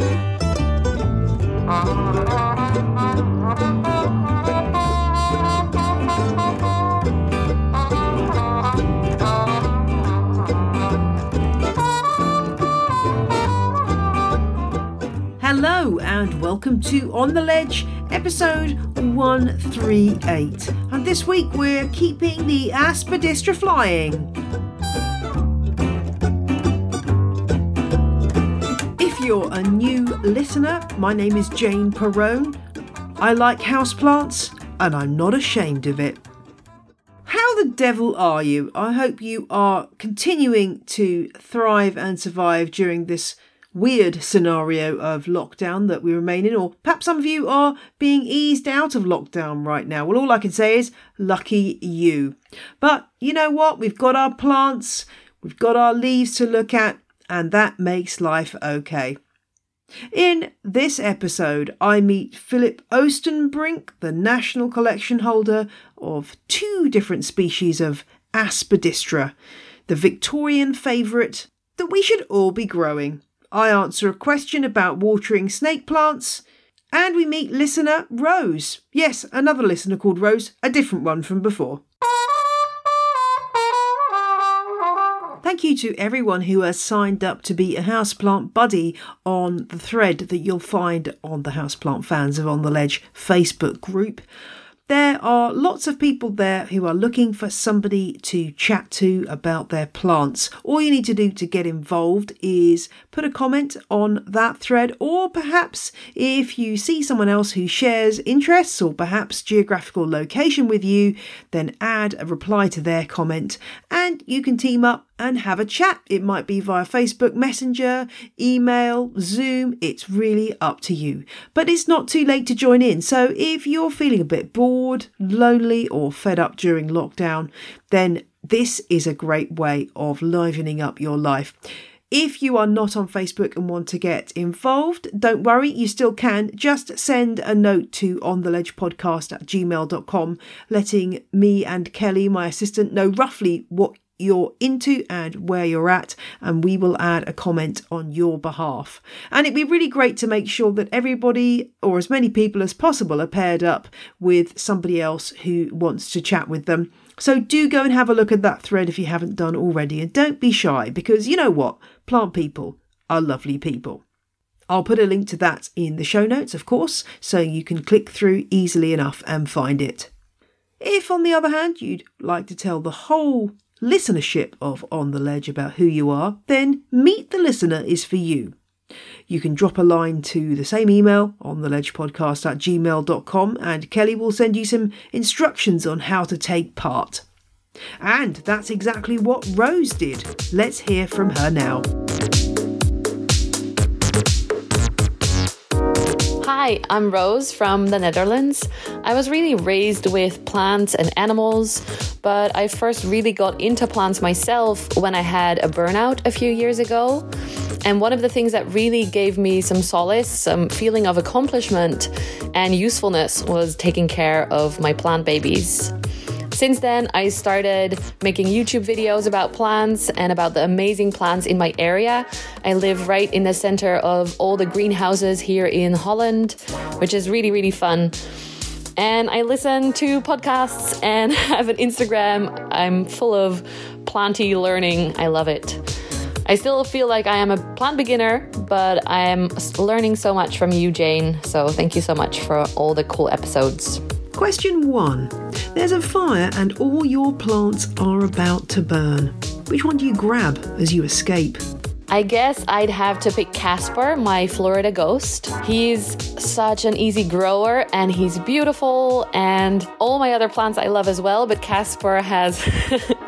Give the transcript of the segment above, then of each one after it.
Hello and welcome to On the Ledge, episode 138. And this week we're keeping the Aspidistra flying. If you're a new listener, my name is Jane Perrone. I like houseplants and I'm not ashamed of it. How the devil are you? I hope you are continuing to thrive and survive during this weird scenario of lockdown that we remain in, or perhaps some of you are being eased out of lockdown right now. Well, all I can say is lucky you. But you know what? We've got our plants, we've got our leaves to look at, and that makes life okay. In this episode, I meet Philip Oostenbrink, the national collection holder of two different species of Aspidistra, the Victorian favourite that we should all be growing. I answer a question about watering snake plants, and we meet listener Rose. Yes, another listener called Rose, a different one from before. Thank you to everyone who has signed up to be a houseplant buddy on the thread that you'll find on the Houseplant Fans of On The Ledge Facebook group. There are lots of people there who are looking for somebody to chat to about their plants. All you need to do to get involved is put a comment on that thread, or perhaps if you see someone else who shares interests or perhaps geographical location with you, then add a reply to their comment and you can team up and have a chat. It might be via Facebook Messenger, email, Zoom. It's really up to you. But it's not too late to join in. So if you're feeling a bit bored, lonely, or fed up during lockdown, then this is a great way of livening up your life. If you are not on Facebook and want to get involved, don't worry, you still can. Just send a note to ontheledgepodcast@gmail.com, letting me and Kelly, my assistant, know roughly what you're into and where you're at, and we will add a comment on your behalf. And it'd be really great to make sure that everybody, or as many people as possible, are paired up with somebody else who wants to chat with them. So do go and have a look at that thread if you haven't done already, and don't be shy, because you know what? Plant people are lovely people. I'll put a link to that in the show notes, of course, so you can click through easily enough and find it. If, on the other hand, you'd like to tell the whole listenership of On The Ledge about who you are, then Meet the Listener is for you. You can drop a line to the same email, ontheledgepodcast@gmail.com, and Kelly will send you some instructions on how to take part. And that's exactly what Rose did. Let's hear from her now. Hi, I'm Rose from the Netherlands. I was really raised with plants and animals, but I first really got into plants myself when I had a burnout a few years ago. And one of the things that really gave me some solace, some feeling of accomplishment and usefulness, was taking care of my plant babies. Since then, I started making YouTube videos about plants and about the amazing plants in my area. I live right in the center of all the greenhouses here in Holland, which is really, really fun. And I listen to podcasts and have an Instagram. I'm full of planty learning. I love it. I still feel like I am a plant beginner, but I am learning so much from you, Jane. So thank you so much for all the cool episodes. Question 1. There's a fire and all your plants are about to burn. Which one do you grab as you escape? I guess I'd have to pick Casper, my Florida ghost. He's such an easy grower and he's beautiful, and all my other plants I love as well, but Casper has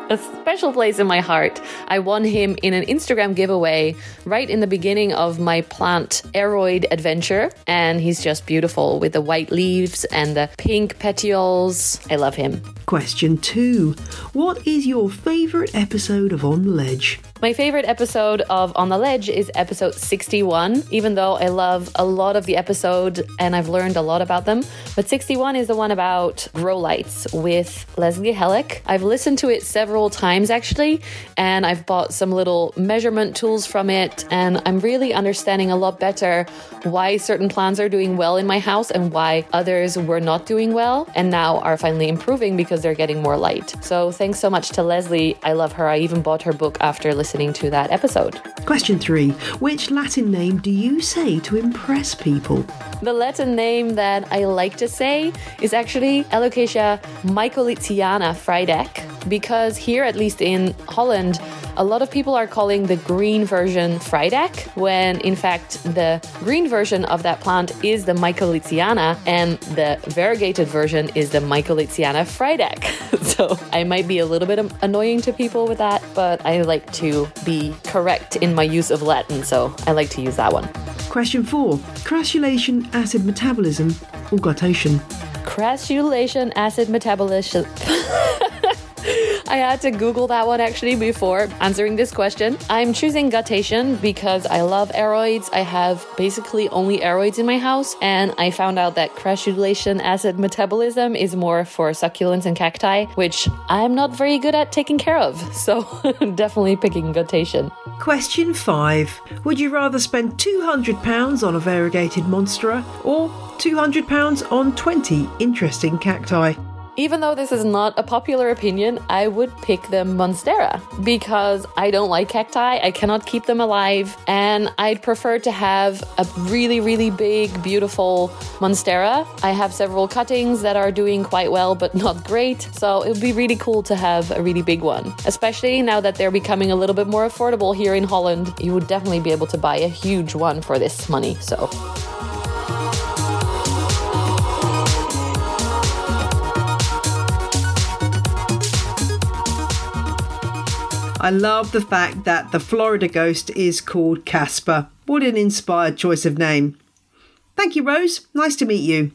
a special place in my heart. I won him in an Instagram giveaway right in the beginning of my plant aeroid adventure, and he's just beautiful with the white leaves and the pink petioles. I love him. Question 2. What is your favourite episode of On the Ledge? My favourite episode of On the Ledge is episode 61, even though I love a lot of the episode and I've learned a lot about them. But 61 is the one about grow lights with Leslie Hellick. I've listened to it several times actually, and I've bought some little measurement tools from it, and I'm really understanding a lot better why certain plants are doing well in my house and why others were not doing well and now are finally improving because they're getting more light. So thanks so much to Leslie. I love her. I even bought her book after listening to that episode. Question 3. Which Latin name do you say to impress people? The Latin name that I like to say is actually Alocasia micholitziana Frydek, because here, at least in Holland, a lot of people are calling the green version Frydek, when in fact the green version of that plant is the Micholitziana and the variegated version is the Micholitziana Frydek. So I might be a little bit annoying to people with that, but I like to be correct in my use of Latin, so I like to use that one. Question 4. Crassulation acid metabolism or glutation? Crassulation acid metabolism. I had to Google that one actually before answering this question. I'm choosing glutation because I love aeroids. I have basically only aeroids in my house, and I found out that crassulation acid metabolism is more for succulents and cacti, which I'm not very good at taking care of. So definitely picking glutation. Question 5. Would you rather spend £200 on a variegated monstera or £200 on 20 interesting cacti? Even though this is not a popular opinion, I would pick the Monstera because I don't like cacti. I cannot keep them alive, and I'd prefer to have a really, really big, beautiful Monstera. I have several cuttings that are doing quite well, but not great. So it would be really cool to have a really big one, especially now that they're becoming a little bit more affordable here in Holland. You would definitely be able to buy a huge one for this money. So. I love the fact that the Florida ghost is called Casper. What an inspired choice of name. Thank you, Rose. Nice to meet you.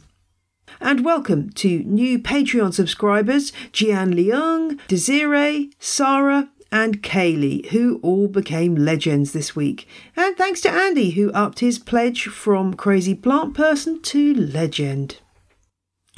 And welcome to new Patreon subscribers, Jian Liang, Desiree, Sarah and Kaylee, who all became legends this week. And thanks to Andy, who upped his pledge from crazy plant person to legend.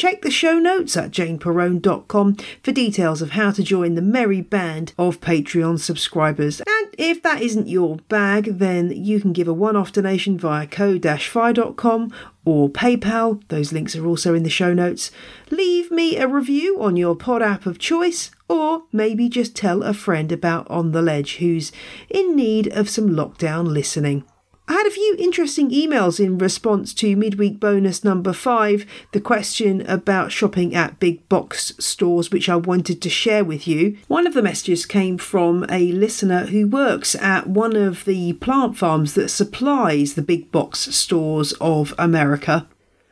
Check the show notes at janeperrone.com for details of how to join the merry band of Patreon subscribers. And if that isn't your bag, then you can give a one-off donation via ko-fi.com or PayPal. Those links are also in the show notes. Leave me a review on your pod app of choice, or maybe just tell a friend about On The Ledge who's in need of some lockdown listening. I had a few interesting emails in response to midweek bonus number 5, the question about shopping at big box stores, which I wanted to share with you. One of the messages came from a listener who works at one of the plant farms that supplies the big box stores of America.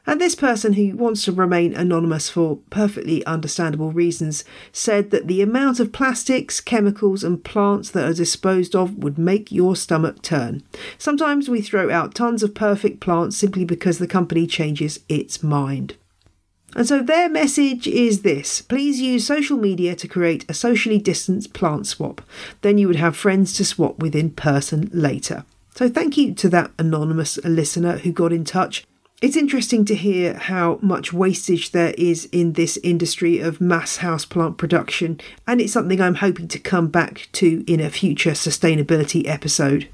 And this person, who wants to remain anonymous for perfectly understandable reasons, said that the amount of plastics, chemicals and plants that are disposed of would make your stomach turn. Sometimes we throw out tons of perfect plants simply because the company changes its mind. And so their message is this: please use social media to create a socially distanced plant swap. Then you would have friends to swap with in person later. So thank you to that anonymous listener who got in touch. It's interesting to hear how much wastage there is in this industry of mass houseplant production, and it's something I'm hoping to come back to in a future sustainability episode.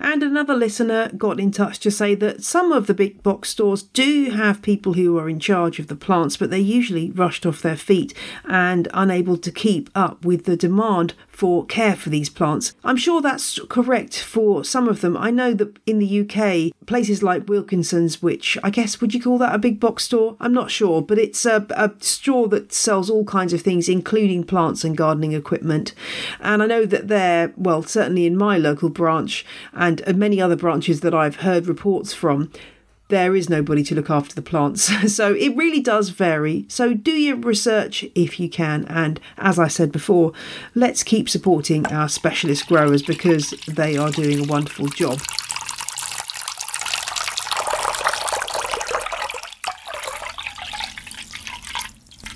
And another listener got in touch to say that some of the big box stores do have people who are in charge of the plants, but they're usually rushed off their feet and unable to keep up with the demand for care for these plants. I'm sure that's correct for some of them. I know that in the UK, places like Wilkinson's, which I guess, would you call that a big box store? I'm not sure, but it's a store that sells all kinds of things, including plants and gardening equipment. And I know that they're, well, certainly in my local branch and many other branches that I've heard reports from, there is nobody to look after the plants. So it really does vary. So do your research if you can. And as I said before, let's keep supporting our specialist growers because they are doing a wonderful job.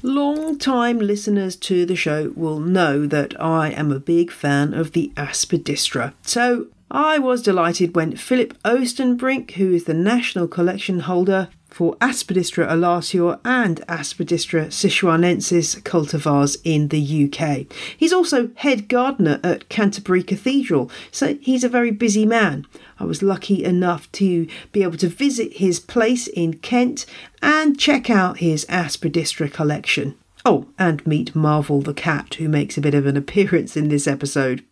Long-time listeners to the show will know that I am a big fan of the Aspidistra. So I was delighted when Philip Oostenbrink, who is the national collection holder for Aspidistra elatior and Aspidistra sichuanensis cultivars in the UK. He's also head gardener at Canterbury Cathedral, so he's a very busy man. I was lucky enough to be able to visit his place in Kent and check out his Aspidistra collection. Oh, and meet Marvel the cat, who makes a bit of an appearance in this episode.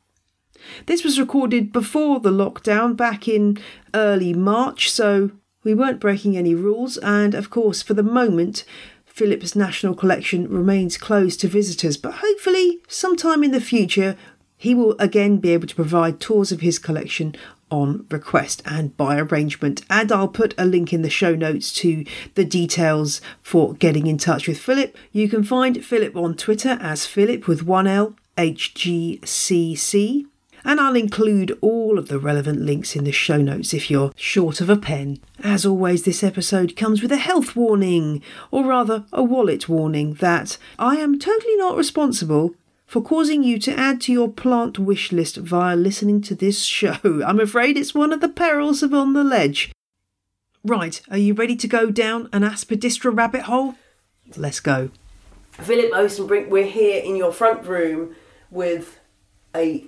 This was recorded before the lockdown back in early March, so we weren't breaking any rules, and of course for the moment Philip's National Collection remains closed to visitors, but hopefully sometime in the future he will again be able to provide tours of his collection on request and by arrangement, and I'll put a link in the show notes to the details for getting in touch with Philip. You can find Philip on Twitter as Philip with 1L HGCC. And I'll include all of the relevant links in the show notes if you're short of a pen. As always, this episode comes with a health warning, or rather a wallet warning, that I am totally not responsible for causing you to add to your plant wish list via listening to this show. I'm afraid it's one of the perils of On the Ledge. Right, are you ready to go down an Aspidistra rabbit hole? Let's go. Philip Oostenbrink, we're here in your front room with a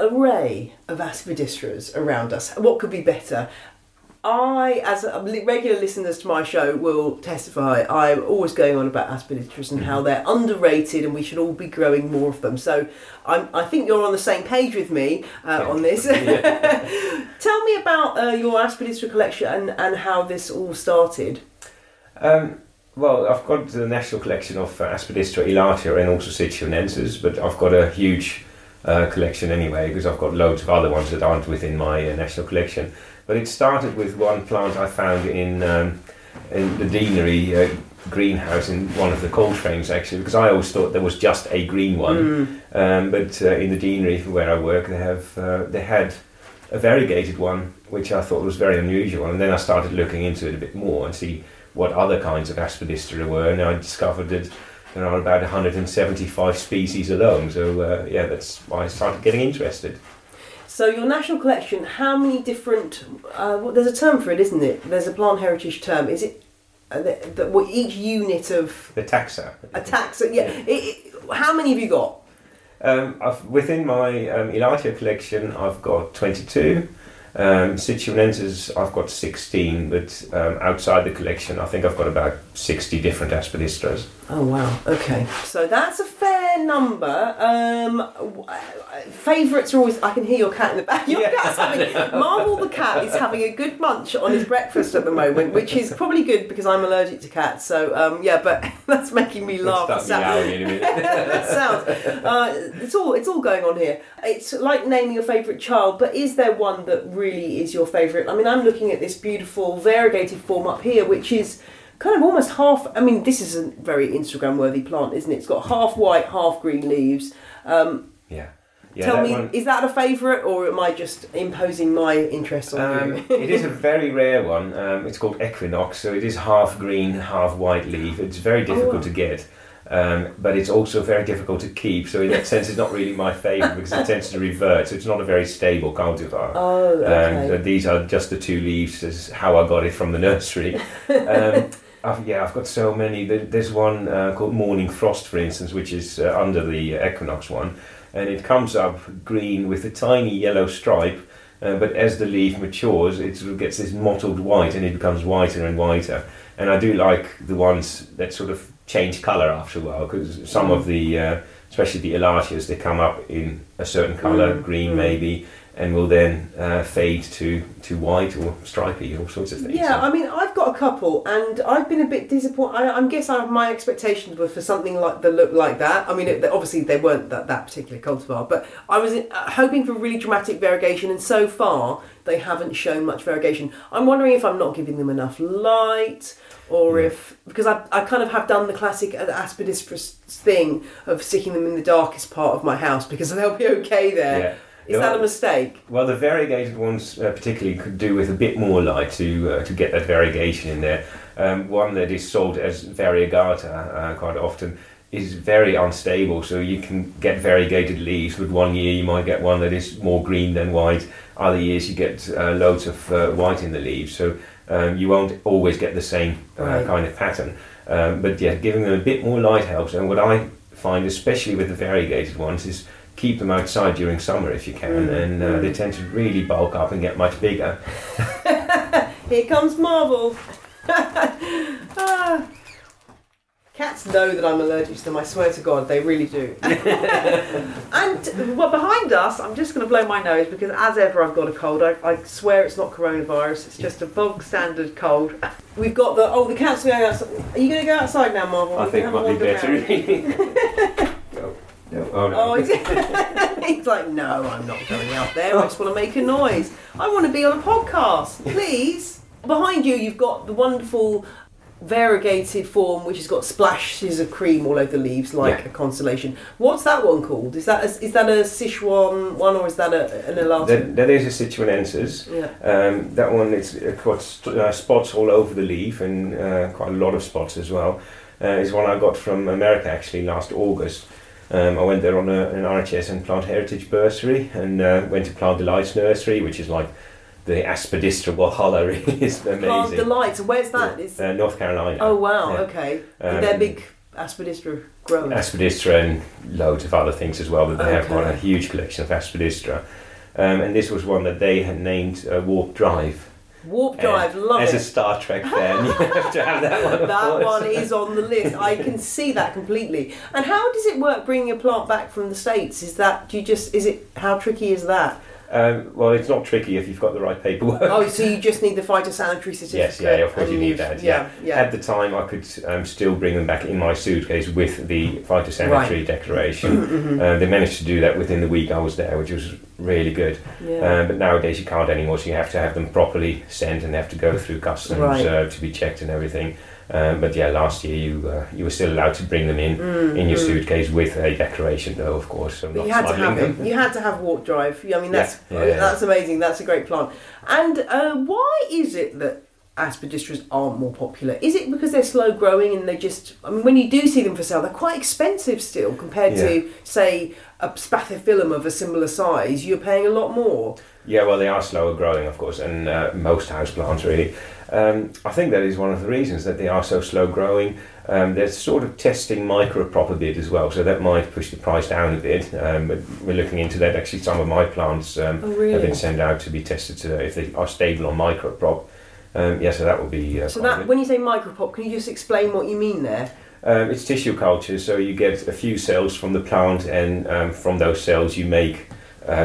array of Aspidistras around us. What could be better? I, as regular listeners to my show will testify, I'm always going on about Aspidistras and how they're underrated and we should all be growing more of them. So I think you're on the same page with me on this. Tell me about your Aspidistra collection and how this all started. Well, I've got the national collection of Aspidistra elatior and also sichuanensis, but I've got a huge collection anyway, because I've got loads of other ones that aren't within my national collection. But it started with one plant I found in the deanery greenhouse in one of the Coltrane's, actually, because I always thought there was just a green one. But in the deanery where I work, they had a variegated one, which I thought was very unusual. And then I started looking into it a bit more and see what other kinds of Aspidistra were, and I discovered that there are about 175 species alone, so that's why I started getting interested. So your national collection, how many different... there's a term for it, isn't it? There's a plant heritage term. Is it each unit of... The taxa. A taxa, yeah. How many have you got? Within my elatior collection, I've got 22. Sichuanensis, I've got 16, but outside the collection, I think I've got about 60 different Aspidistras. Oh, wow. Okay. So that's a fair number. Favourites are always... I can hear your cat in the back. Cat's having... Marvel the cat is having a good munch on his breakfast at the moment, which is probably good because I'm allergic to cats. So, but that's making me laugh. Start meowing in a minute. That sounds... It's all going on here. It's like naming your favourite child, but is there one that really is your favourite? I mean, I'm looking at this beautiful variegated form up here, which is kind of almost half... I mean, this is a very Instagram-worthy plant, isn't it? It's got half white, half green leaves. Tell me, one, is that a favourite, or am I just imposing my interest on you? It is a very rare one. It's called Equinox, so it is half green, half white leaf. It's very difficult to get. But it's also very difficult to keep, so in that sense it's not really my favourite because it tends to revert, so it's not a very stable cultivar. And these are just the two leaves, is how I got it from the nursery. I've got so many. There's one called Morning Frost, for instance, which is under the Equinox one, and it comes up green with a tiny yellow stripe. but as the leaf matures, it sort of gets this mottled white, and it becomes whiter and whiter. And I do like the ones that sort of change colour after a while, because some of the, especially the elatiors, they come up in a certain colour, green maybe, and will then fade to white or stripy, all sorts of things. Yeah, so. I mean, I've got a couple, and I've been a bit disappointed. I guess my expectations were for something like the look like that. I mean, obviously they weren't that particular cultivar, but I was hoping for really dramatic variegation, and so far they haven't shown much variegation. I'm wondering if I'm not giving them enough light, or if... Because I kind of have done the classic Aspidistra thing of sticking them in the darkest part of my house, because they'll be okay there. Yeah. Is that a mistake? Well, the variegated ones particularly could do with a bit more light to get that variegation in there. One that is sold as variegata quite often is very unstable, so you can get variegated leaves, but one year you might get one that is more green than white, other years you get loads of white in the leaves, so you won't always get the same kind of pattern. But yeah, giving them a bit more light helps, and what I find, especially with the variegated ones, is keep them outside during summer if you can, and they tend to really bulk up and get much bigger. Here comes Marvel. Cats know that I'm allergic to them, I swear to God, they really do. And well, behind us, I'm just going to blow my nose, because as ever I've got a cold. I swear it's not coronavirus, it's just a bog standard cold. We've got the cats going outside. Are you going to go outside now, Marvel? I think it might be better. No. Oh, no. He's like, no, I'm not going out there, I just want to make a noise. I want to be on a podcast, please. Behind you, you've got the wonderful... variegated form, which has got splashes of cream all over the leaves, like a constellation. What's that one called? Is that a Sichuan one, or is that an elatior? That is a Sichuanensis. Yeah. That one, it's got spots all over the leaf, and quite a lot of spots as well. It's one I got from America actually last August. I went there on an RHS and Plant Heritage Bursary, and went to Plant Delights Nursery, which is like the Aspidistra Walhalla, really is amazing. Plant Delights, where's that? Yeah. It's North Carolina. Oh wow, yeah. Okay. They're big Aspidistra growers. Aspidistra and loads of other things as well, but they have a huge collection of Aspidistra. And this was one that they had named Warp Drive. Warp Drive, love it. As a Star Trek fan, you have to have that one. That one is on the list. I can see that completely. And how does it work bringing a plant back from the States? How tricky is that? Well, it's not tricky if you've got the right paperwork. Oh, so you just need the phytosanitary certificate. Yes, yeah, of course you need that. Yeah. At the time, I could still bring them back in my suitcase with the phytosanitary declaration. They managed to do that within the week I was there, which was really good. Yeah. But nowadays you can't anymore, so you have to have them properly sent, and they have to go through customs to be checked and everything. But yeah, last year you were still allowed to bring them in your suitcase with a decoration, though, of course. So but you had to have them. You had to have Warp Drive. I mean, that's amazing. That's a great plant. And why is it that Aspidistras aren't more popular? Is it because they're slow growing and they just? I mean, when you do see them for sale, they're quite expensive still compared to, say, a spathiphyllum of a similar size. You're paying a lot more. Yeah, well, they are slower growing, of course, and most houseplants really. I think that is one of the reasons that they are so slow growing. They're sort of testing microprop a bit as well, so that might push the price down a bit. But we're looking into that. Actually, some of my plants have been sent out to be tested today if they are stable on microprop. So that will be... when you say microprop, can you just explain what you mean there? It's tissue culture, so you get a few cells from the plant, and from those cells you make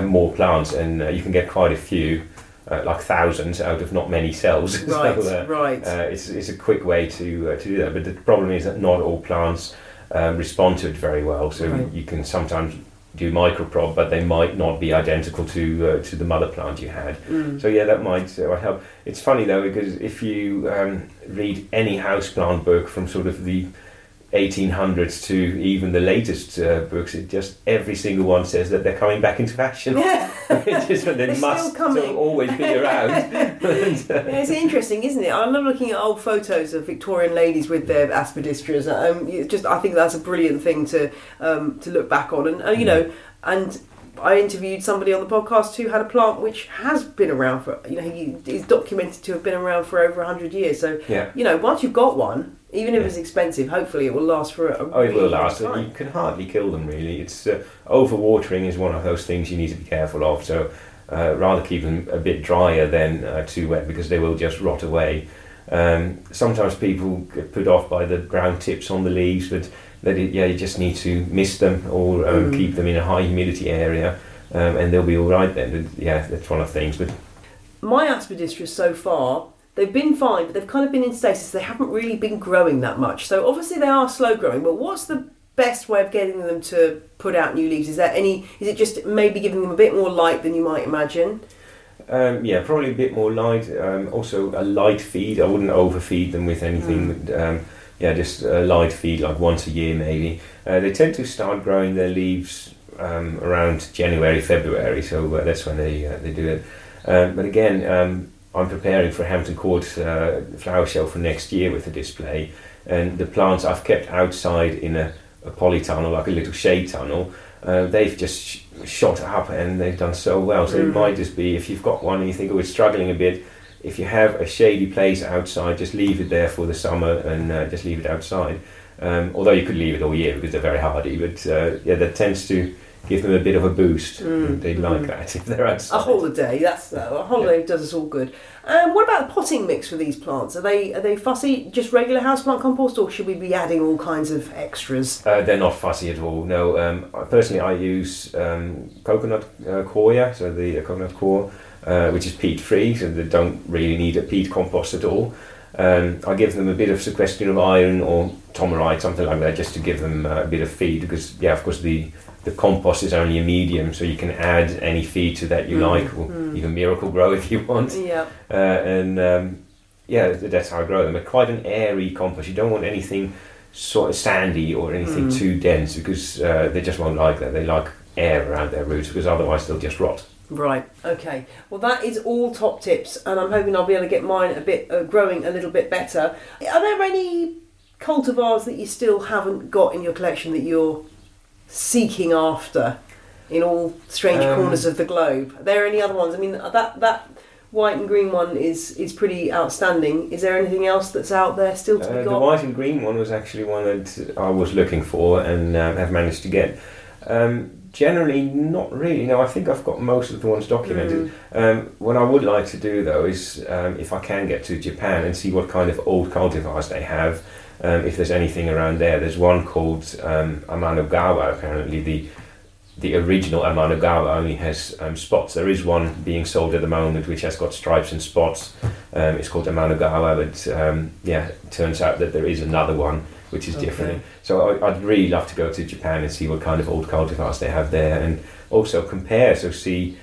more plants, and you can get quite a few, like thousands out of not many cells. Right, so, right. It's a quick way to do that, but the problem is that not all plants respond to it very well, so you can sometimes do microprop, but they might not be identical to the mother plant you had. So yeah, that might help. It's funny though, because if you read any houseplant book from sort of the 1800s to even the latest books, it just every single one says that they're coming back into fashion. They must still always be around. It's interesting, isn't it? I love looking at old photos of Victorian ladies with their Aspidistras. I think that's a brilliant thing to look back on, and and I interviewed somebody on the podcast who had a plant which has been around for is documented to have been around for over 100 years. So once you've got one, even if it's expensive, hopefully it will last for a really long time. You can hardly kill them really. It's overwatering is one of those things you need to be careful of. So rather keep them a bit drier than too wet, because they will just rot away. Sometimes people get put off by the brown tips on the leaves, but you just need to mist them or keep them in a high humidity area, and they'll be all right then. But yeah, that's one of the things. But my Aspidistras so far, they've been fine, but they've kind of been in stasis. They haven't really been growing that much. So obviously they are slow growing, but what's the best way of getting them to put out new leaves? Is it just maybe giving them a bit more light than you might imagine? Yeah, probably a bit more light. Also a light feed. I wouldn't overfeed them with anything. Just a light feed, like once a year maybe. They tend to start growing their leaves around January, February, so that's when they do it. But again, I'm preparing for Hampton Court flower show for next year with the display, and the plants I've kept outside in a polytunnel, like a little shade tunnel. They've just shot up and they've done so well. So it might just be, if you've got one and you think, oh, it's struggling a bit, if you have a shady place outside, just leave it there for the summer and just leave it outside. Although you could leave it all year because they're very hardy, but that tends to give them a bit of a boost. They'd like that if they're outside. A holiday, does us all good. What about the potting mix for these plants? Are they fussy, just regular houseplant compost, or should we be adding all kinds of extras? They're not fussy at all, no. I use coconut coir, so the coconut coir, which is peat-free, so they don't really need a peat compost at all. I give them a bit of sequestration of iron or tomerite, something like that, just to give them a bit of feed, because, of course, the compost is only a medium, so you can add any feed to that you like, or even Miracle-Gro if you want. Yeah. That's how I grow them. But quite an airy compost. You don't want anything sort of sandy or anything too dense, because they just won't like that. They like air around their roots, because otherwise they'll just rot. Right, okay. Well, that is all top tips, and I'm hoping I'll be able to get mine growing a little bit better. Are there any cultivars that you still haven't got in your collection that you're seeking after in all strange corners of the globe? Are there any other ones? I mean, that white and green one is pretty outstanding. Is there anything else that's out there still to be got? The white and green one was actually one that I was looking for and have managed to get. Generally, not really. No, I think I've got most of the ones documented. What I would like to do, though, is if I can get to Japan and see what kind of old cultivars they have, if there's anything around there. There's one called Amanogawa, apparently. The original Amanogawa only has spots. There is one being sold at the moment which has got stripes and spots. It's called Amanogawa, but it turns out that there is another one which is different. So I'd really love to go to Japan and see what kind of old cultivars they have there, and also compare, so see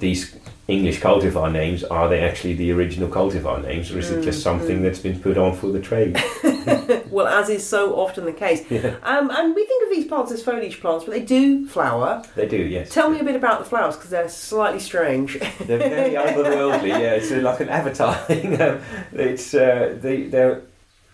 these English cultivar names, are they actually the original cultivar names, or is it just something that's been put on for the trade? Well, as is so often the case. Yeah. And we think of these plants as foliage plants, but they do flower. They do, yes. Tell me a bit about the flowers, because they're slightly strange. They're very otherworldly, yeah. It's like an avatar thing. They're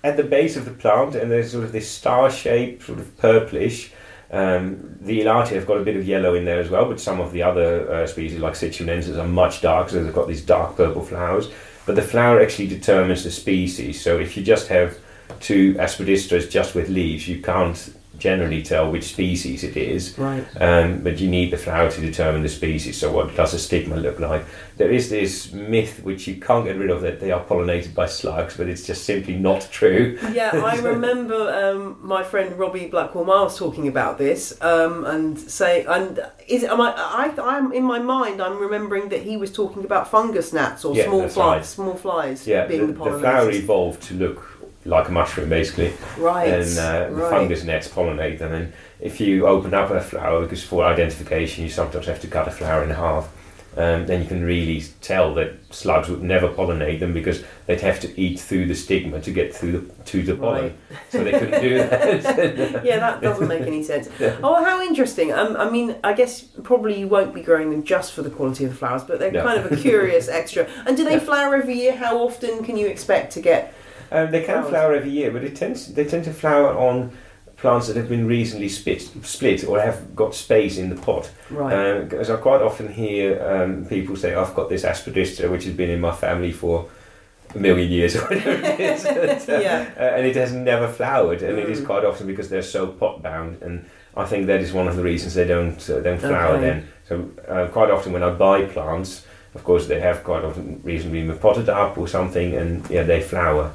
at the base of the plant, and there's sort of this star shape, sort of purplish. The elatior have got a bit of yellow in there as well, but some of the other species, like sichuanensis, are much darker, so they've got these dark purple flowers. But the flower actually determines the species, so if you just have two Aspidistras just with leaves, you can't generally tell which species it is. Right. But you need the flower to determine the species, so what does a stigma look like? There is this myth, which you can't get rid of, that they are pollinated by slugs, but it's just simply not true. Yeah, I remember my friend Robbie Blackwell Miles talking about this, I'm in my mind, I'm remembering that he was talking about fungus gnats or small flies being the pollinators. The flower evolved to look like a mushroom, basically. Right. And the fungus nets pollinate them. And if you open up a flower, because for identification you sometimes have to cut a flower in half, then you can really tell that slugs would never pollinate them, because they'd have to eat through the stigma to get to the pollen. So they couldn't do that. Yeah, that doesn't make any sense. Oh, how interesting. I mean, I guess probably you won't be growing them just for the quality of the flowers, but they're kind of a curious extra. And do they flower every year? How often can you expect to get... they can flower every year, but they tend to flower on plants that have been recently split or have got space in the pot. Right. Because I quite often hear people say, I've got this Aspidistra which has been in my family for 1,000,000 years or whatever it is. And it has never flowered, and it is quite often because they're so pot bound, and I think that is one of the reasons they don't flower then. So quite often when I buy plants, of course they have quite often reasonably potted up or something, and yeah, they flower.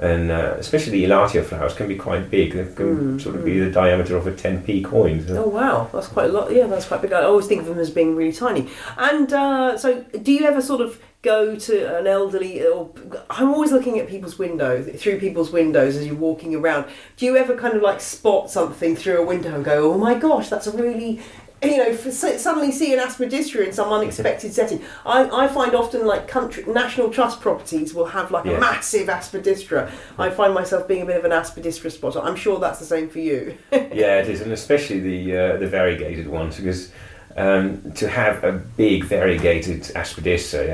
And especially elatior flowers can be quite big. They can sort of be the diameter of a 10p coin. So. Oh wow, that's quite a lot. Yeah, that's quite big. I always think of them as being really tiny. And so, do you ever sort of go to an elderly? Or I'm always looking at people's windows, through people's windows as you're walking around. Do you ever kind of like spot something through a window and go, "Oh my gosh, that's a really," suddenly see an aspidistra in some unexpected setting. I find often like National Trust properties will have like a massive aspidistra. I find myself being a bit of an aspidistra spotter. I'm sure that's the same for you. Yeah, it is, and especially the variegated ones, because to have a big variegated aspidistra,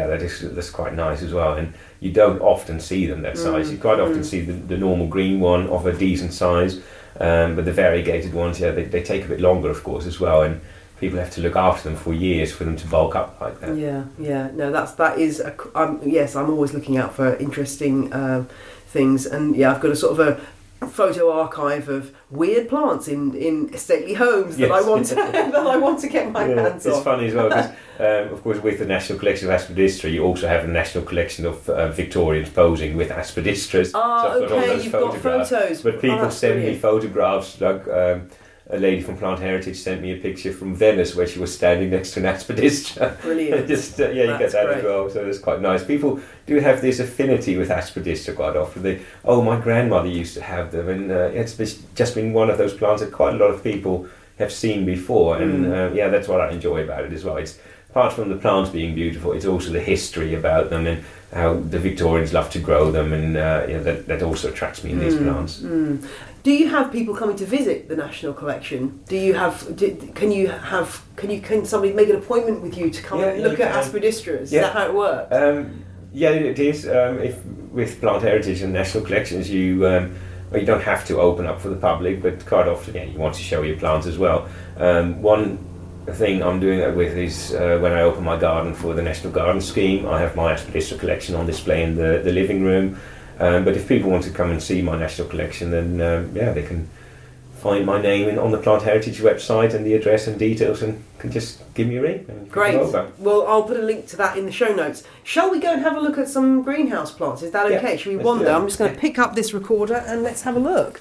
that's quite nice as well. And you don't often see them that size. You quite often see the normal green one of a decent size. But the variegated ones, they take a bit longer, of course, as well, and people have to look after them for years for them to bulk up like that. Yeah. No, yes, I'm always looking out for interesting things, and I've got a sort of a photo archive of weird plants in stately homes that I want to, get my hands on. It's funny as well because, of course, with the National Collection of Aspidistra, you also have a National Collection of Victorians posing with aspidistras. You've got photos. But people send me photographs, like a lady from Plant Heritage sent me a picture from Venice where she was standing next to an aspidistra. Brilliant. You get that as well, so that's quite nice. People do have this affinity with aspidistra quite often. My grandmother used to have them, and it's just been one of those plants that quite a lot of people have seen before, and that's what I enjoy about it as well. It's apart from the plants being beautiful, it's also the history about them and how the Victorians love to grow them, and that also attracts me in these plants. Do you have people coming to visit the National Collection? Can somebody make an appointment with you to come and look at aspidistras? Is that how it works? It is. With Plant Heritage and National Collections, you don't have to open up for the public, but quite often you want to show your plants as well. One thing I'm doing that with is when I open my garden for the National Garden Scheme, I have my aspidistra collection on display in the living room. But if people want to come and see my National Collection, then they can find my name on the Plant Heritage website and the address and details, and can just give me a ring. And great. Well, I'll put a link to that in the show notes. Shall we go and have a look at some greenhouse plants? Is that okay? Should we wander? I'm just going to pick up this recorder and let's have a look.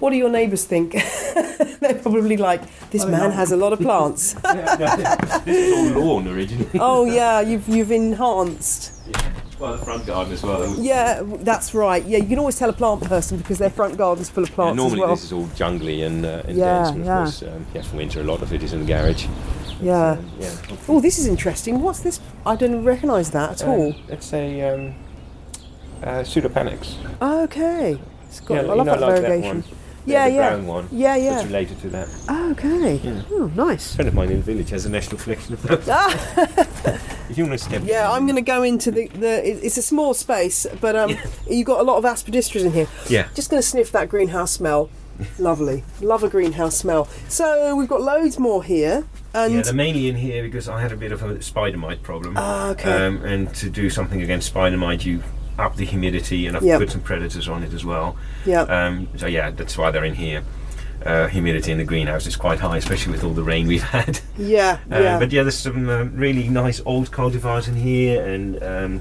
What do your neighbours think? They're probably like, this man has a lot of plants. This is all lawn originally. Oh yeah, you've enhanced. Yeah. Well, the front garden as well. Yeah, that's right. Yeah, you can always tell a plant person because their front garden's full of plants. Yeah, normally as well. This is all jungly and dense, but of course, for winter a lot of it is in the garage. Yeah. Oh, this is interesting. What's this? I don't recognise that at all. It's a pseudopanax. Oh, okay. It's got, I love that variegation. That one. Brown one. Yeah. It's related to that. Oh, okay. Yeah. Oh, nice. A friend of mine in the village has a National Collection of those. If you want to step. Yeah, I'm going to go into the it's a small space, but you've got a lot of aspidistras in here. Yeah. Just going to sniff that greenhouse smell. Lovely. Love a greenhouse smell. So we've got loads more here. And yeah, they're mainly in here because I had a bit of a spider mite problem. Ah, okay. And to do something against spider mite, you up the humidity, and I've put some predators on it as well. Yeah. So yeah, that's why they're in here. Humidity in the greenhouse is quite high, especially with all the rain we've had. Yeah, yeah. But yeah, there's some really nice old cultivars in here, and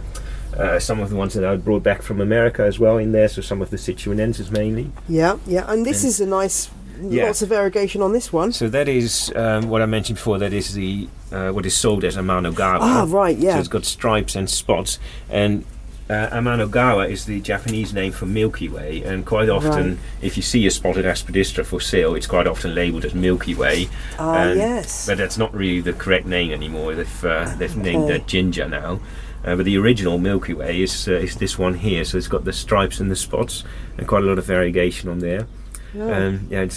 some of the ones that I brought back from America as well in there. So some of the Sichuanensis mainly. Yeah, yeah. And this is a nice. Yeah. Lots of variegation on this one. So that is what I mentioned before. That is the what is sold as Amanogawa. Ah, right. Yeah. So it's got stripes and spots, and Amanogawa is the Japanese name for Milky Way, and quite often, right. If you see a spotted aspidistra for sale, it's quite often labelled as Milky Way. Yes. But that's not really the correct name anymore. They've named that ginger now. But the original Milky Way is this one here. So it's got the stripes and the spots, and quite a lot of variegation on there. Yeah.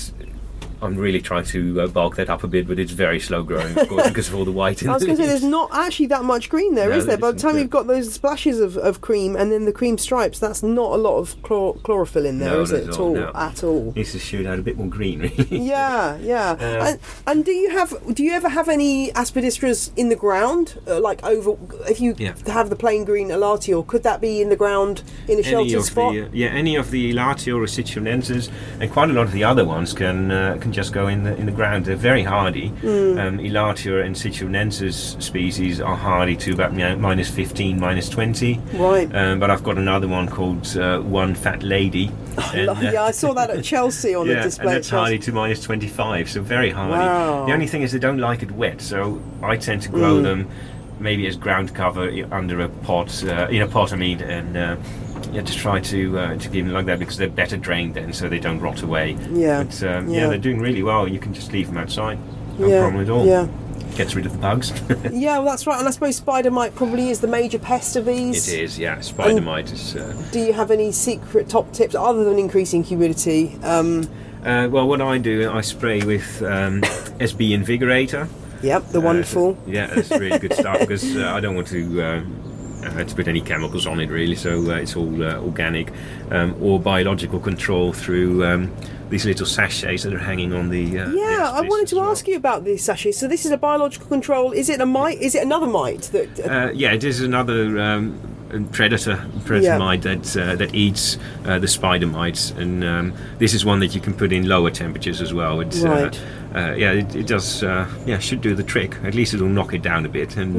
I'm really trying to bulk that up a bit, but it's very slow growing, of course, because of all the white in it. I was going to say, there's not actually that much green there, is there? By the time you've got those splashes of cream and then the cream stripes, that's not a lot of chlorophyll in there, is it? At all. This should add a bit more green, really. Yeah, yeah. And do you ever have any aspidistras in the ground, like over? If you have the plain green elatior, could that be in the ground in a sheltered spot? Any of the elatior or sichuanensis, and quite a lot of the other ones can just go in the ground. They're very hardy. Elatior and sichuanensis species are hardy to about minus 15, minus 20. Right. But I've got another one called One Fat Lady. I saw that at Chelsea on the display. And that's hardy to minus 25, so very hardy. Wow. The only thing is they don't like it wet, so I tend to grow them maybe as ground cover under a pot, and to try to give them like that, because they're better drained then, so they don't rot away. Yeah. But they're doing really well. You can just leave them outside, no problem at all. Yeah. Gets rid of the bugs. Yeah, well, that's right. And I suppose spider mite probably is the major pest of these. It is, yeah. Spider mite is. Do you have any secret top tips other than increasing humidity? Well, what I do, I spray with SB Invigorator. Yep, the wonderful. That's really good stuff, because I don't want to put any chemicals on it really, so it's all organic, or biological control through these little sachets that are hanging on the I wanted to ask you about these sachets. So this is a biological control. Is it a mite? Is it another mite that it is another predator mite that eats the spider mites, and this is one that you can put in lower temperatures as well. It should do the trick. At least it'll knock it down a bit, and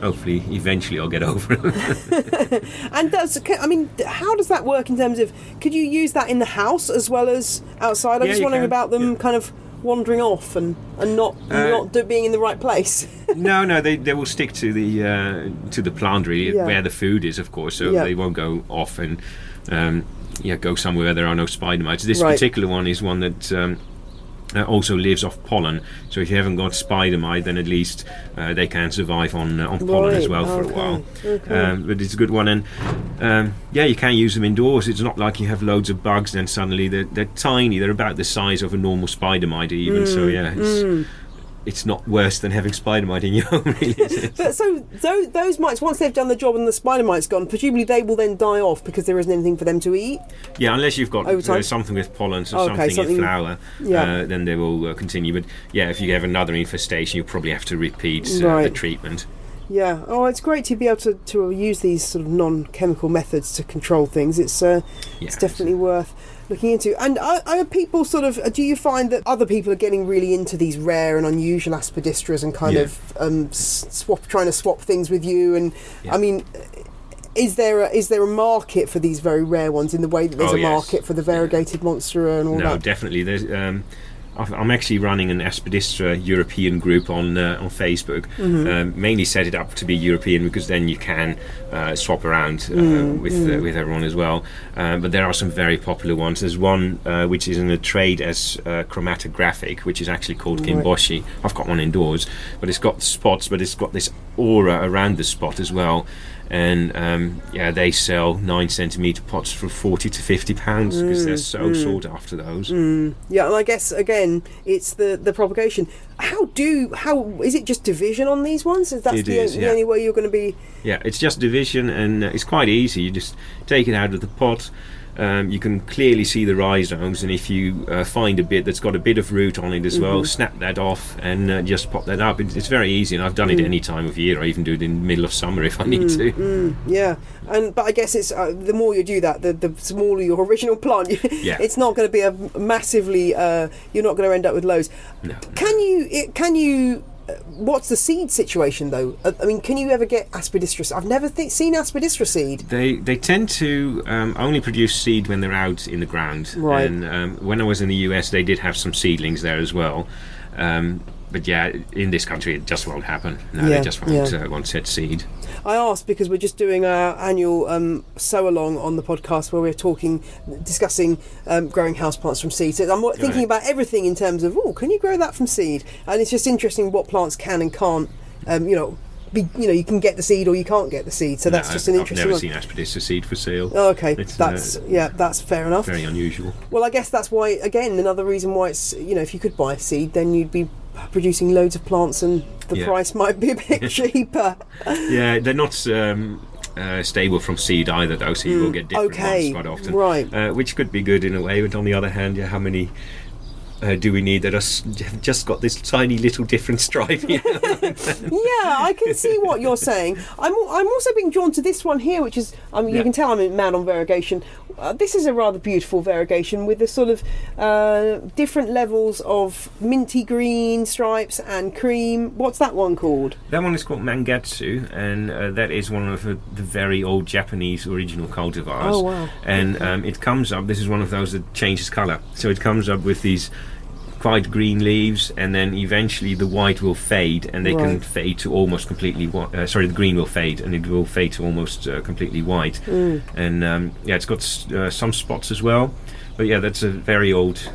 hopefully eventually I'll get over it. And how does that work in terms of, could you use that in the house as well as outside? I'm just wondering about them kind of wandering off and not being in the right place. no, they will stick to the plant really, where the food is, of course, so they won't go off and go somewhere where there are no spider mites. This particular one is one that also lives off pollen, so if you haven't got spider mite, then at least they can survive on pollen as well for a while. But it's a good one, and you can use them indoors. It's not like you have loads of bugs, then suddenly they're tiny. They're about the size of a normal spider mite even. It's not worse than having spider mite in your home, really. But so those mites, once they've done the job and the spider mite's gone, presumably they will then die off because there isn't anything for them to eat? Yeah, unless you've got something with pollen, so something in flower, then they will continue. But yeah, if you have another infestation, you'll probably have to repeat the treatment. Yeah. Oh, it's great to be able to use these sort of non-chemical methods to control things. It's definitely worth looking into. And are people do you find that other people are getting really into these rare and unusual aspidistras and kind of trying to swap things with you? And I mean, is there a market for these very rare ones in the way that there's a market for the variegated monstera and all that? No, definitely. There's. I'm actually running an Aspidistra European group on Facebook. Mainly set it up to be European, because then you can swap around with everyone as well. But there are some very popular ones. There's one which is in a trade as chromatographic, which is actually called Kimboshi. I've got one indoors, but it's got spots, but it's got this aura around the spot as well. and yeah, they sell 9 centimetre pots for £40 to £50 because they're so sought after those. Yeah, and I guess again it's the propagation. How is it just division on these ones? Is that the only way you're going to be? Yeah, it's just division, and it's quite easy. You just take it out of the pot. You can clearly see the rhizomes, and if you find a bit that's got a bit of root on it as well, snap that off and just pop that up. It's very easy, and I've done it any time of year. I even do it in the middle of summer if I need to. Yeah, but I guess it's the more you do that, the smaller your original plant. It's not going to be a massively. You're not going to end up with loads. No. Can you? What's the seed situation though? I mean, can you ever get Aspidistra? I've never seen Aspidistra seed. They tend to only produce seed when they're out in the ground. Right. And when I was in the US, they did have some seedlings there as well. But yeah, in this country, it just won't happen. No, they just won't set seed. I asked because we're just doing our annual sew along on the podcast where we're discussing growing houseplants from seed. So I'm thinking about everything in terms of, can you grow that from seed? And it's just interesting what plants can and can't, you can get the seed or you can't get the seed. So that's just an interesting one. I've never seen Aspidistra seed for sale. Oh, okay, that's fair enough. Very unusual. Well, I guess that's why, again, another reason why it's, if you could buy a seed, then you'd be producing loads of plants and the price might be a bit cheaper. Yeah, they're not stable from seed either though, so you will get different ones quite often, which could be good in a way, but on the other hand, how many do we need that have just got this tiny little different stripe? I can see what you're saying. I'm also being drawn to this one here, which is, you can tell I'm a man on variegation. This is a rather beautiful variegation with the sort of different levels of minty green stripes and cream. What's that one called? That one is called Mangetsu, and that is one of the very old Japanese original cultivars. Oh, wow. And it comes up, this is one of those that changes colour. So it comes up with these quite green leaves, and then eventually the white will fade, and they can fade to almost completely white. The green will fade, and it will fade to almost completely white. And it's got some spots as well. But yeah, that's a very old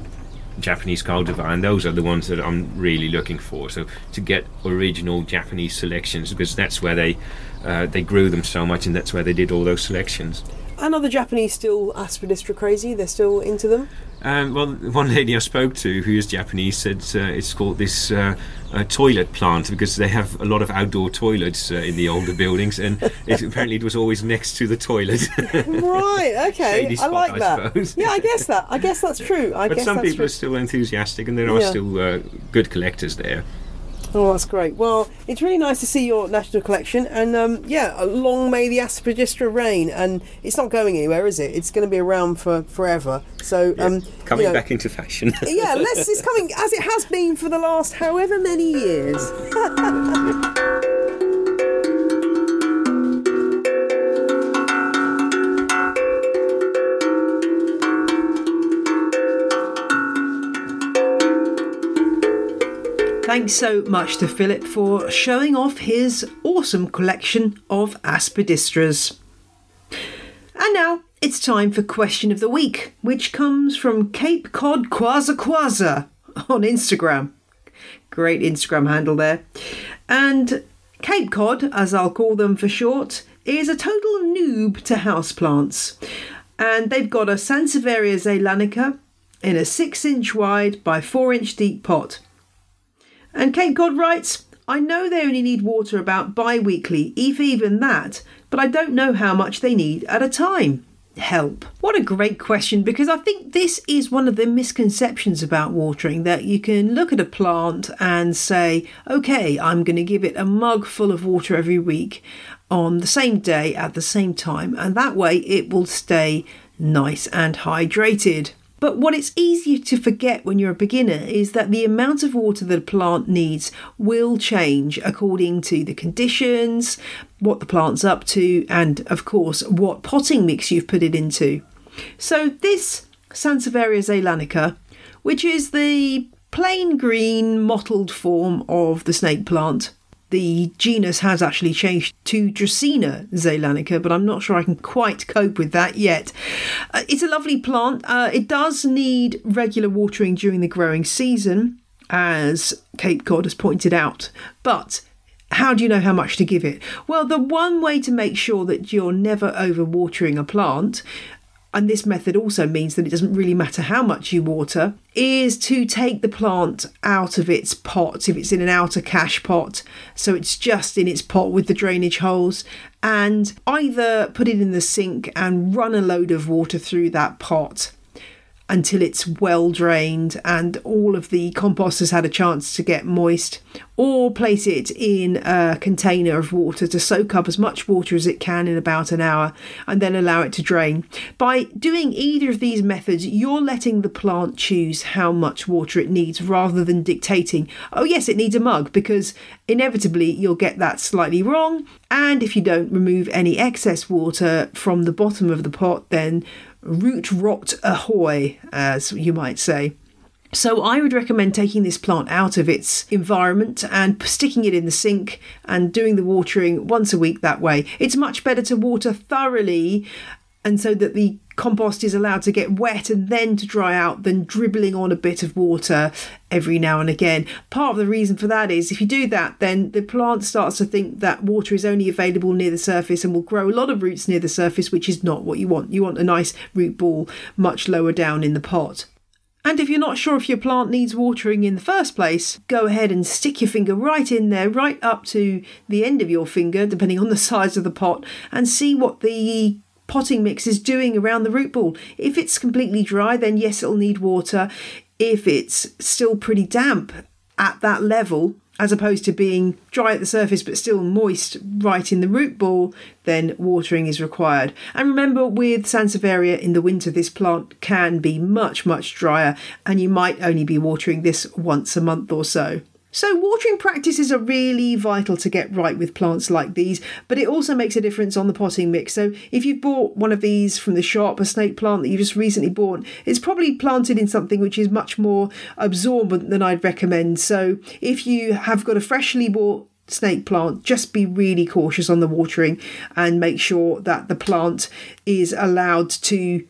Japanese cultivar, and those are the ones that I'm really looking for. So to get original Japanese selections, because that's where they grew them so much, and that's where they did all those selections. And are the Japanese still Aspidistra crazy? They're still into them? Well, one lady I spoke to who is Japanese said it's called this toilet plant because they have a lot of outdoor toilets in the older buildings, and apparently it was always next to the toilet. Right, okay. Shady spot, I like that. Suppose. Yeah, I guess that's true. But some people are still enthusiastic, and there are still good collectors there. Oh, that's great. Well, it's really nice to see your national collection, and long may the Aspidistra reign. And it's not going anywhere, is it? It's going to be around for forever. So coming back into fashion. It's coming as it has been for the last however many years. Thanks so much to Philip for showing off his awesome collection of Aspidistras. And now it's time for Question of the Week, which comes from Cape Cod Quaza on Instagram. Great Instagram handle there. And Cape Cod, as I'll call them for short, is a total noob to houseplants. And they've got a Sansevieria zeylanica in a 6-inch wide by 4-inch deep pot. And Cape Cod writes, I know they only need water about bi-weekly, if even that, but I don't know how much they need at a time. Help. What a great question, because I think this is one of the misconceptions about watering, that you can look at a plant and say, okay, I'm going to give it a mug full of water every week on the same day at the same time, and that way it will stay nice and hydrated. But what it's easy to forget when you're a beginner is that the amount of water that a plant needs will change according to the conditions, what the plant's up to, and of course, what potting mix you've put it into. So this Sansevieria zeylanica, which is the plain green mottled form of the snake plant, the genus has actually changed to Dracaena zelanica, but I'm not sure I can quite cope with that yet. It's a lovely plant. It does need regular watering during the growing season, as Cape Cod has pointed out. But How do you know how much to give it? Well, the one way to make sure that you're never overwatering a plant, and this method also means that it doesn't really matter how much you water, is to take the plant out of its pot, if it's in an outer cache pot, so it's just in its pot with the drainage holes, and either put it in the sink and run a load of water through that pot until it's well drained and all of the compost has had a chance to get moist, or place it in a container of water to soak up as much water as it can in about an hour and then allow it to drain. By doing either of these methods, you're letting the plant choose how much water it needs rather than dictating, oh yes, it needs a mug, because inevitably you'll get that slightly wrong. And if you don't remove any excess water from the bottom of the pot, then root rot ahoy, as you might say. So I would recommend taking this plant out of its environment and sticking it in the sink and doing the watering once a week that way. It's much better to water thoroughly and so that the compost is allowed to get wet and then to dry out than dribbling on a bit of water every now and again. Part of the reason for that is if you do that, then the plant starts to think that water is only available near the surface and will grow a lot of roots near the surface, which is not what you want. You want a nice root ball much lower down in the pot. And if you're not sure if your plant needs watering in the first place, go ahead and stick your finger right in there, right up to the end of your finger, depending on the size of the pot, and see what the potting mix is doing around the root ball. If it's completely dry, then yes, it'll need water. If it's still pretty damp at that level, as opposed to being dry at the surface but still moist right in the root ball, then watering is required. And remember, with Sansevieria in the winter, this plant can be much, much drier, and you might only be watering this once a month or so. So watering practices are really vital to get right with plants like these, but it also makes a difference on the potting mix. So if you've bought one of these from the shop, a snake plant that you just recently bought, it's probably planted in something which is much more absorbent than I'd recommend. So if you have got a freshly bought snake plant, just be really cautious on the watering and make sure that the plant is allowed to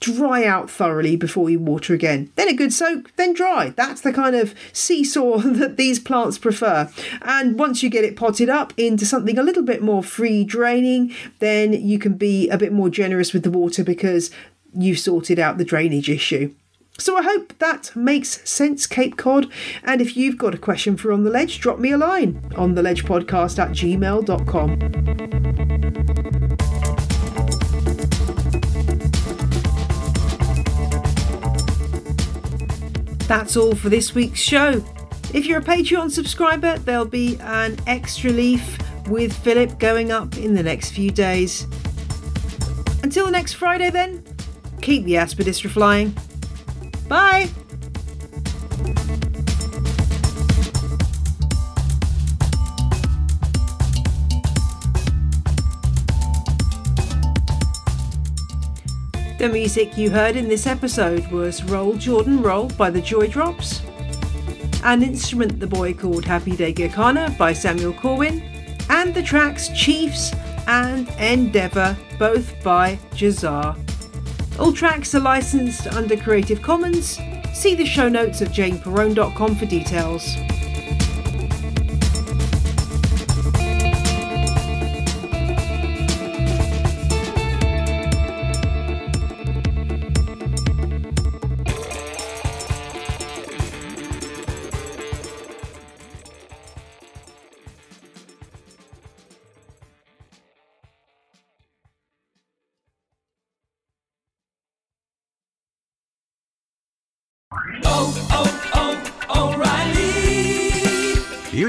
dry out thoroughly before you water again. Then a good soak, then dry. That's the kind of seesaw that these plants prefer. And once you get it potted up into something a little bit more free draining, then you can be a bit more generous with the water because you've sorted out the drainage issue. So I hope that makes sense, Cape Cod. And if you've got a question for On The Ledge, drop me a line, onthelledgepodcast@gmail.com. That's all for this week's show. If you're a Patreon subscriber, there'll be an extra leaf with Philip going up in the next few days. Until next Friday then, keep the Aspidistra flying. Bye! The music you heard in this episode was Roll Jordan Roll by the Joy Drops, an instrument the boy called Happy Day Gokana by Samuel Corwin, and the tracks Chiefs and Endeavour, both by Jazar. All tracks are licensed under Creative Commons. See the show notes at janeperrone.com for details. You